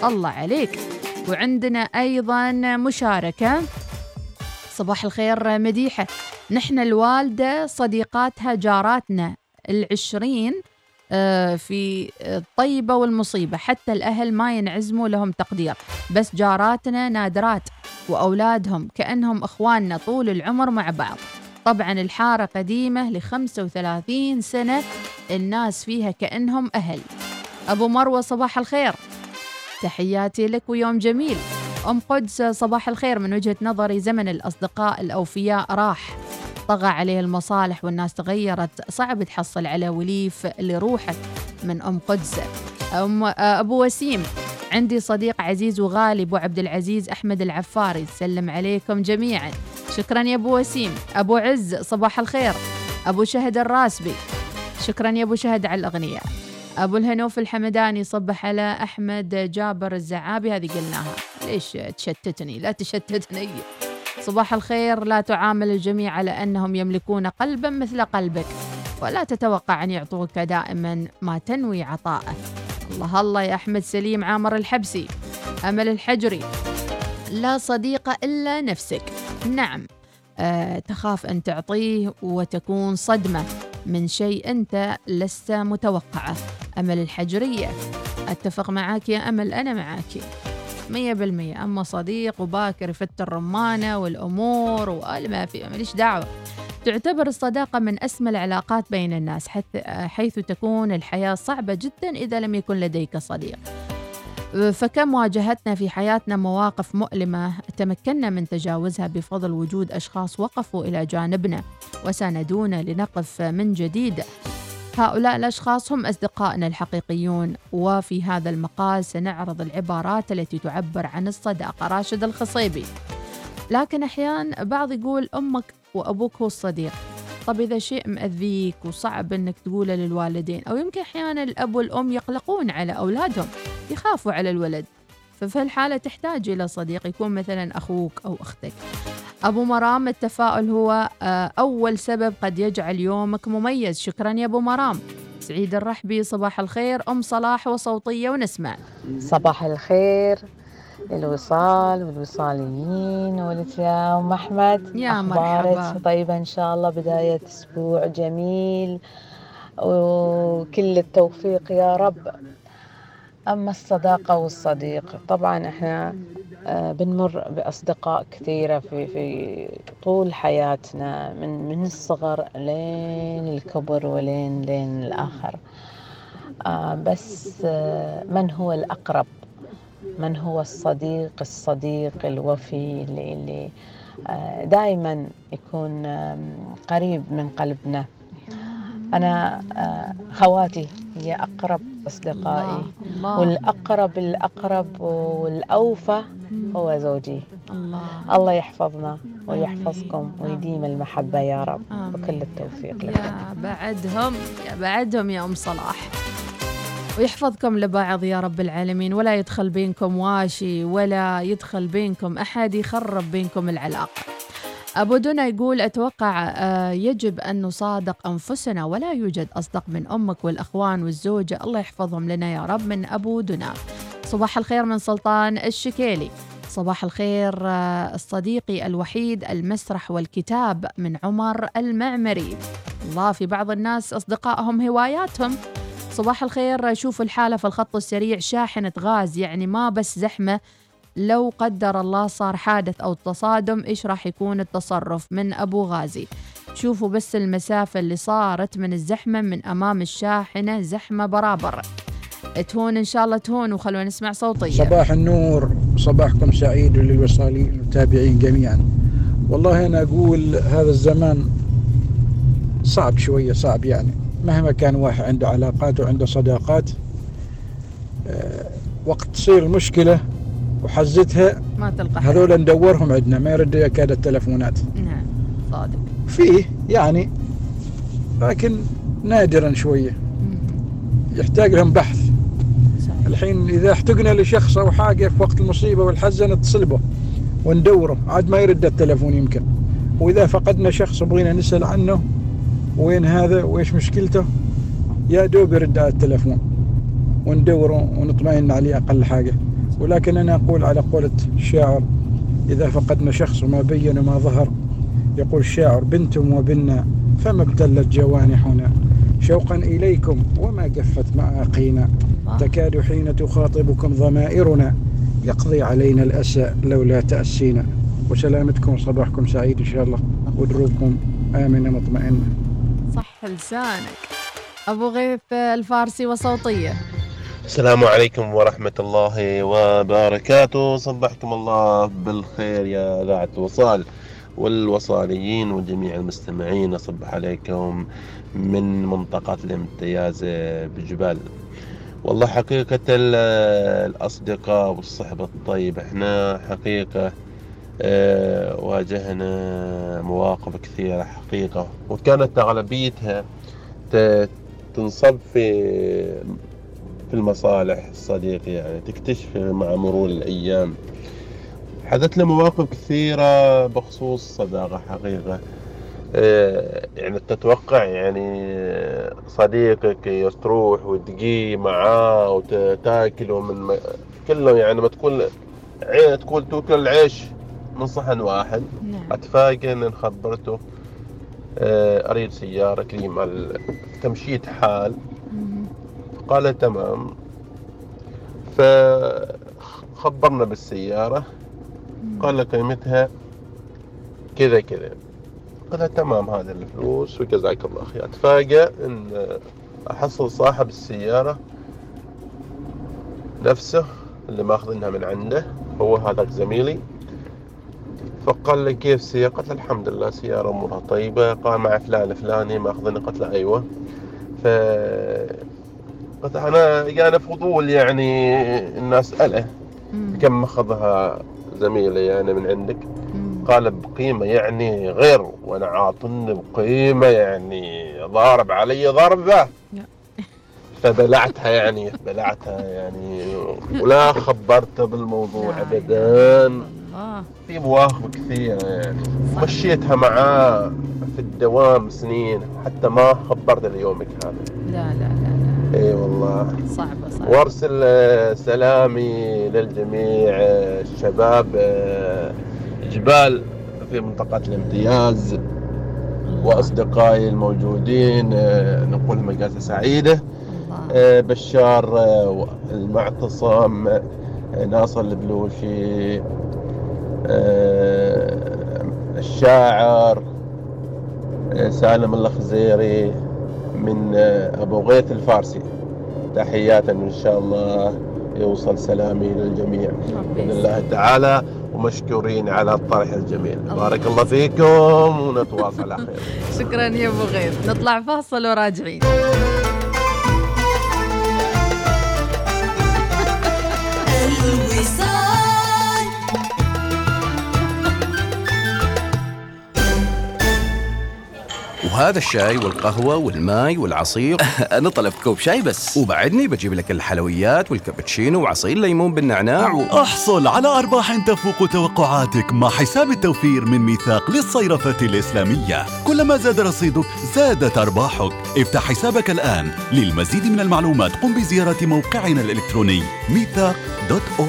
الله عليك. وعندنا أيضا مشاركة. صباح الخير مديحة، نحن الوالدة صديقاتها جاراتنا 20 في الطيبة والمصيبة، حتى الأهل ما ينعزموا لهم تقدير، بس جاراتنا نادرات وأولادهم كأنهم إخواننا طول العمر مع بعض. طبعا الحارة قديمة 35 سنة، الناس فيها كأنهم أهل. أبو مروة صباح الخير، تحياتي لك ويوم جميل. أم قدس صباح الخير، من وجهة نظري زمن الأصدقاء الأوفياء راح، طغى عليه المصالح والناس تغيرت، صعب تحصل على وليف لروحك. من أم قدس. أبو وسيم، عندي صديق عزيز وغالي أبو عبد العزيز أحمد العفاري، سلم عليكم جميعا. شكرا يا أبو وسيم. أبو عز صباح الخير. أبو شهد الراسبي، شكرا يا أبو شهد على الأغنية. أبو الهنوف الحمداني، صبح على أحمد جابر الزعابي، هذه قلناها ليش تشتتني، لا تشتتني. صباح الخير، لا تعامل الجميع على أنهم يملكون قلبا مثل قلبك، ولا تتوقع أن يعطوك دائما ما تنوي عطاءه. الله الله يا أحمد سليم عامر الحبسي. أمل الحجري، لا صديقة إلا نفسك. نعم تخاف أن تعطيه وتكون صدمة من شيء أنت لست متوقعه. أمل الحجرية، أتفق معاك يا أمل، أنا معاك 100%. أما صديق وباكر يفتر الرمانة والأمور وما في، ماليش دعوة. تعتبر الصداقة من أسمى العلاقات بين الناس، حيث تكون الحياة صعبة جدا إذا لم يكن لديك صديق. فكم واجهتنا في حياتنا مواقف مؤلمة تمكنا من تجاوزها بفضل وجود أشخاص وقفوا إلى جانبنا وساندونا لنقف من جديد. هؤلاء الأشخاص هم أصدقائنا الحقيقيون. وفي هذا المقال سنعرض العبارات التي تعبر عن الصداقة. راشد الخصيبي. لكن أحيانا بعض يقول أمك وأبوك هو الصديق. طب إذا شيء مأذيك وصعب أنك تقوله للوالدين، أو يمكن أحيانا الأب والأم يقلقون على أولادهم، يخافوا على الولد، ففي الحالة تحتاج إلى صديق يكون مثلا أخوك أو أختك. أبو مرام. التفاؤل هو أول سبب قد يجعل يومك مميز. شكرا يا أبو مرام. سعيد الرحبي. صباح الخير أم صلاح وصوتية ونسمع. صباح الخير الوصال والوصاليين والتيا أم أحمد، يا مرحبا. طيبة إن شاء الله، بداية أسبوع جميل وكل التوفيق يا رب. أما الصداقة والصديق، طبعا إحنا بنمر بأصدقاء كثيرة في طول حياتنا، من الصغر لين الكبر ولين الآخر. بس من هو الأقرب؟ من هو الصديق الوفي اللي دائما يكون قريب من قلبنا؟ أنا خواتي هي أقرب أصدقائي، والأقرب والأوفى هو زوجي. الله يحفظنا ويحفظكم ويديم المحبة يا رب، وكل التوفيق لكم. يا بعدهم يا أم صلاح، ويحفظكم لبعض يا رب العالمين، ولا يدخل بينكم واشي، ولا يدخل بينكم أحد يخرب بينكم العلاقة. أبو دنا يقول أتوقع يجب أن نصادق أنفسنا، ولا يوجد أصدق من أمك والأخوان والزوجة، الله يحفظهم لنا يا رب، من أبو دنا. صباح الخير من سلطان الشكيلي. صباح الخير صديقي الوحيد المسرح والكتاب، من عمر المعمري. الله، في بعض الناس أصدقائهم هواياتهم. صباح الخير، شوفوا الحالة في الخط السريع شاحنة غاز، يعني ما بس زحمة، لو قدر الله صار حادث أو تصادم إيش راح يكون التصرف؟ من أبو غازي. شوفوا بس المسافة اللي صارت من الزحمة من أمام الشاحنة، زحمة برابر. تهون إن شاء الله، تهون، وخلونا نسمع صوتي. صباح النور، صباحكم سعيد وللوصالين والمتابعين جميعا. والله أنا أقول هذا الزمان صعب شوية، صعب يعني، مهما كان واحد عنده علاقات وعنده صداقات، وقت تصير المشكلة وحزتها ما تلقى هذول ندورهم عندنا، ما يرد يكاد التلفونات. نعم صادق، فيه يعني، لكن نادرا شوية، يحتاج لهم بحث. صحيح. الحين إذا احتجنا لشخص أو حاجة في وقت المصيبة والحزن نتصل به وندوره، عاد ما يرد التلفون يمكن. وإذا فقدنا شخص وبغينا نسأل عنه وين هذا وإيش مشكلته، يا دوب يرد على التلفون وندوره ونطمئن عليه أقل حاجة. ولكن أنا أقول على قولة الشاعر، إذا فقدنا شخص ما بين وما ظهر، يقول الشاعر بنتم وبنا فما ابتلت جوانحنا، شوقا إليكم وما جفت معاقينا، تكاد حين تخاطبكم ضمائرنا، يقضي علينا الأسى لولا تأسينا. وسلامتكم، صباحكم سعيد إن شاء الله، ودروبكم آمنة مطمئنة. صح لسانك. أبو غيث الفارسي وصوتية. السلام عليكم ورحمة الله وبركاته. صبحكم الله بالخير يا إذاعة وصال والوصاليين وجميع المستمعين. أصبح عليكم من منطقة الامتياز بجبال. والله حقيقة الأصدقاء والصحبة الطيبة، احنا حقيقة واجهنا مواقف كثيرة حقيقة، وكانت أغلبيتها تنصب في المصالح الصديق، يعني تكتشف مع مرور الأيام. حدث لي مواقف كثيرة بخصوص الصداقة حقيقة، يعني تتوقع يعني صديقك تروح وتجي معاه وتاكله من كله، يعني ما تقول تاكل العيش من صحن واحد. نعم. أتفاجئ إن خبرته أريد سيارة كريمة تمشيت حال. قال تمام، فخبرنا بالسيارة، قال قيمتها كذا كذا، قال تمام هذا الفلوس وجزاك الله خير. أتفاجأ إن أحصل صاحب السيارة نفسه اللي ماخذينها من عنده هو هذاك زميلي. فقال لي كيف سيارة؟ قلت له الحمد لله سيارة امورها طيبة. قال مع فلان الفلاني ماخذينها؟ قلت له ايوه. ف قلت انا يعني فضول يعني ان اساله كم اخذها زميلي يعني من عندك؟ قال بقيمة يعني غير، وانا عاطني بقيمة يعني ضارب علي ضارب ذا. فبلعتها يعني بلعتها يعني، ولا خبرته بالموضوع ابدا. في مواقف كثيرة يعني مشيتها معاه في الدوام سنين، حتى ما خبرته ليومك هذا. لا لا لا اي والله صعبة صعبة. وارسل سلامي للجميع الشباب جبال في منطقة الامتياز وأصدقائي الموجودين، نقول مجالسة سعيدة. بشار المعتصم، ناصر البلوشي، الشاعر سالم الخزيري من أبو غيث الفارسي. تحيات إن شاء الله يوصل سلامي للجميع بإذن الله تعالى، ومشكورين على الطرح الجميل. بارك الله فيكم ونتواصل على خير. شكرا يا أبو غيث. نطلع فاصل وراجعين. وهذا الشاي والقهوة والماي والعصير. أنا طلبت كوب شاي بس، وبعدني بجيب لك الحلويات والكابتشينو وعصير ليمون بالنعناع أحصل على أرباح تفوق توقعاتك مع حساب التوفير من ميثاق للصيرفة الإسلامية. كلما زاد رصيدك زادت أرباحك. افتح حسابك الآن. للمزيد من المعلومات قم بزيارة موقعنا الإلكتروني ميثاق.om.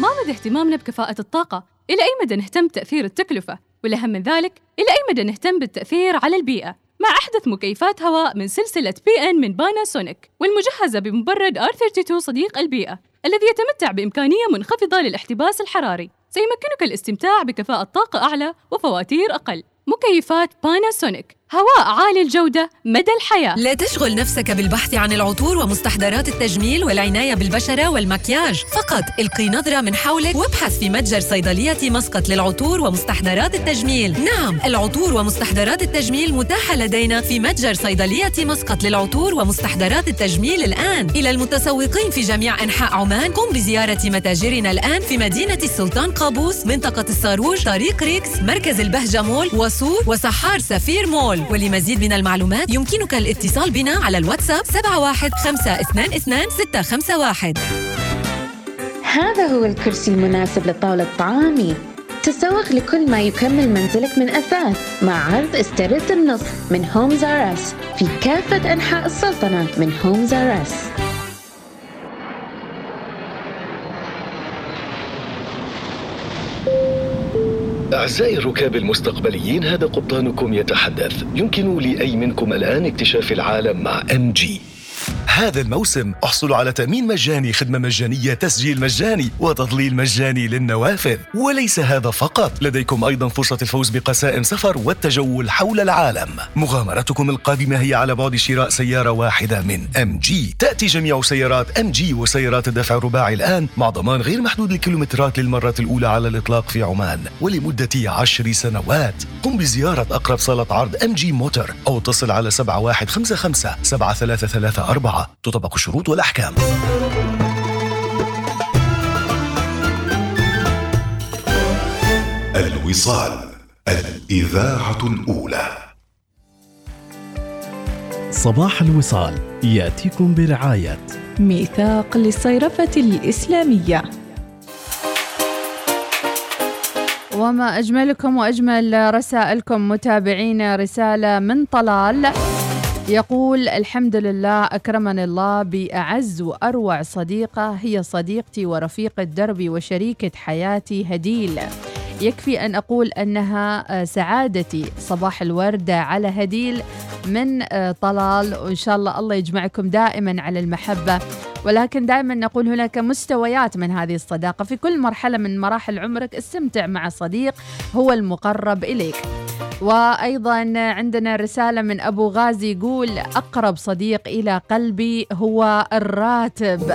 ما مدى اهتمامنا بكفاءة الطاقة؟ إلى أي مدى نهتم بتأثير التكلفة؟ والأهم من ذلك إلى أي مدى نهتم بالتأثير على البيئة مع أحدث مكيفات هواء من سلسلة PN من باناسونيك، والمجهزة بمبرد R32 صديق البيئة الذي يتمتع بإمكانية منخفضة للاحتباس الحراري. سيمكنك الاستمتاع بكفاءة طاقة أعلى وفواتير أقل. مكيفات باناسونيك، هواء عالي الجودة مدى الحياة. لا تشغل نفسك بالبحث عن العطور ومستحضرات التجميل والعناية بالبشرة والمكياج فقط. القي نظرة من حولك وابحث في متجر صيدلية مسقط للعطور ومستحضرات التجميل. نعم، العطور ومستحضرات التجميل متاحة لدينا في متجر صيدلية مسقط للعطور ومستحضرات التجميل الآن. إلى المتسوقين في جميع أنحاء عمان قم بزيارة متاجرنا الآن في مدينة السلطان قابوس، منطقة الصاروج، طريق ريكس، مركز البهجة مول، وصور، وسحار سفير مول. ولمزيد من المعلومات يمكنك الاتصال بنا على الواتساب 71522651. هذا هو الكرسي المناسب لطاولة طعامي. تسوق لكل ما يكمل منزلك من أثاث مع عرض استرد النصف من هومزارس في كافة أنحاء السلطنة. من هومزارس أعزائي الركاب المستقبليين، هذا قبطانكم يتحدث. يمكن لأي منكم الآن اكتشاف العالم مع أم جي. هذا الموسم احصلوا على تأمين مجاني، خدمة مجانية، تسجيل مجاني، وتضليل مجاني للنوافذ. وليس هذا فقط، لديكم أيضا فرصة الفوز بقسائم سفر والتجول حول العالم. مغامرتكم القادمة هي على بعد شراء سيارة واحدة من أم جي. تأتي جميع سيارات أم جي وسيارات الدفع الرباعي الآن مع ضمان غير محدود للكيلومترات للمرة الأولى على الإطلاق في عمان ولمدة 10 سنوات. قم بزيارة أقرب صالة عرض أم جي موتور أو اتصل على 7155 7334. تطبق الشروط والأحكام. الوصال، الإذاعة الأولى. صباح الوصال يأتيكم برعاية ميثاق للصيرفة الإسلامية. وما أجملكم وأجمل رسائلكم متابعين. رسالة من طلال يقول: الحمد لله أكرمني الله بأعز وأروع صديقة، هي صديقتي ورفيقة دربي وشريكة حياتي هديل. يكفي أن أقول أنها سعادتي. صباح الوردة على هديل من طلال، وإن شاء الله يجمعكم دائما على المحبة. ولكن دائما نقول هناك مستويات من هذه الصداقة. في كل مرحلة من مراحل عمرك استمتع مع صديق هو المقرب إليك. وأيضا عندنا رسالة من أبو غازي يقول: أقرب صديق إلى قلبي هو الراتب.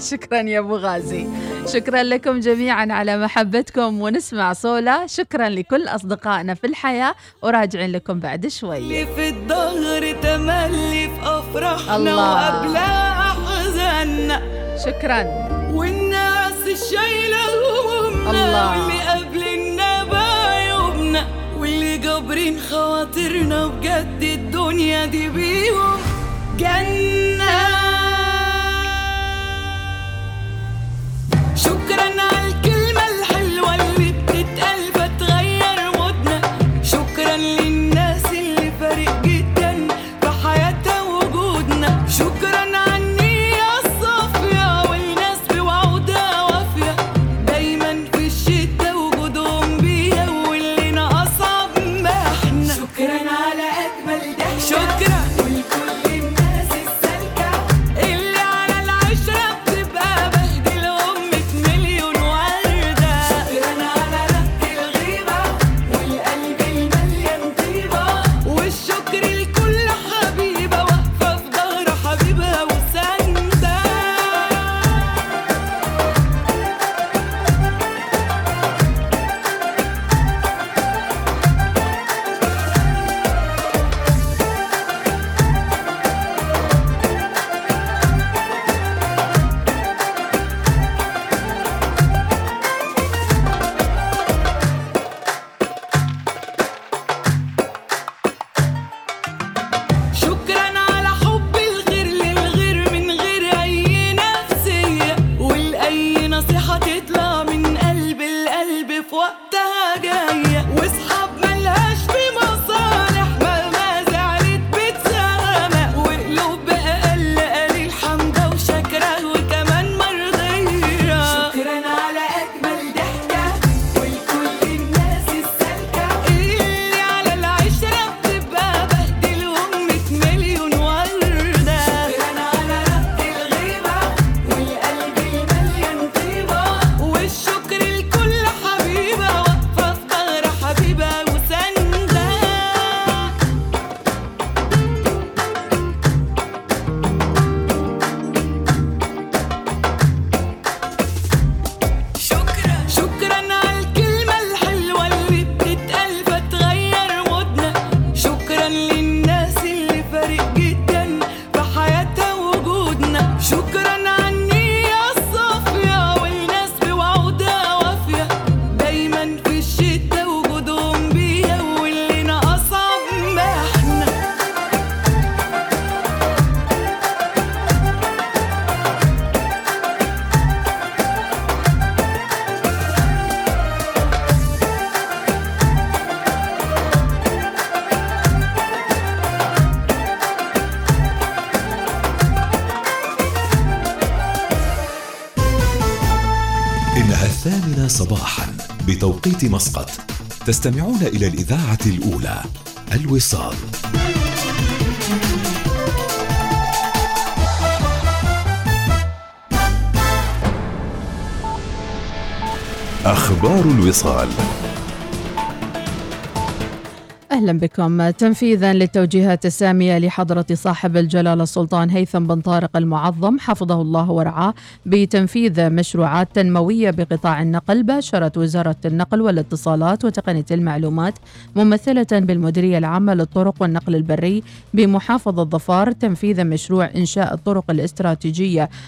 شكرا يا أبو غازي، شكرا لكم جميعا على محبتكم، ونسمع صولة. شكرا لكل أصدقائنا في الحياة، وراجعين لكم بعد شوي. اللي في الظهر تملي في أفراحنا وقبل أحزاننا، شكرا. والناس الشايلة همنا، واللي قابلنا بعيوبنا، واللي جابرين خواطرنا، بجد الدنيا دي بيهم جنة. شكراً على الكلمة الحلوة اللي بتتقال فتغير مودنا، شكراً للناس اللي فارق جداً في حياتها وجودنا، شكراً على النية الصافية والناس بوعودها وافية، دايماً في الشدة وجودهم بيها، واللي ناقص ما احنا. شكراً على أجمل ضحكة، شكراً صباحا بتوقيت مسقط. تستمعون إلى الإذاعة الأولى الوصال. أخبار الوصال. أهلا بكم. تنفيذا للتوجيهات السامية لحضرة صاحب الجلالة السلطان هيثم بن طارق المعظم حفظه الله ورعاه بتنفيذ مشروعات تنموية بقطاع النقل، باشرت وزارة النقل والاتصالات وتقنية المعلومات ممثلة بالمديرية العامة للطرق والنقل البري بمحافظة ظفار تنفيذ مشروع إنشاء الطرق الاستراتيجية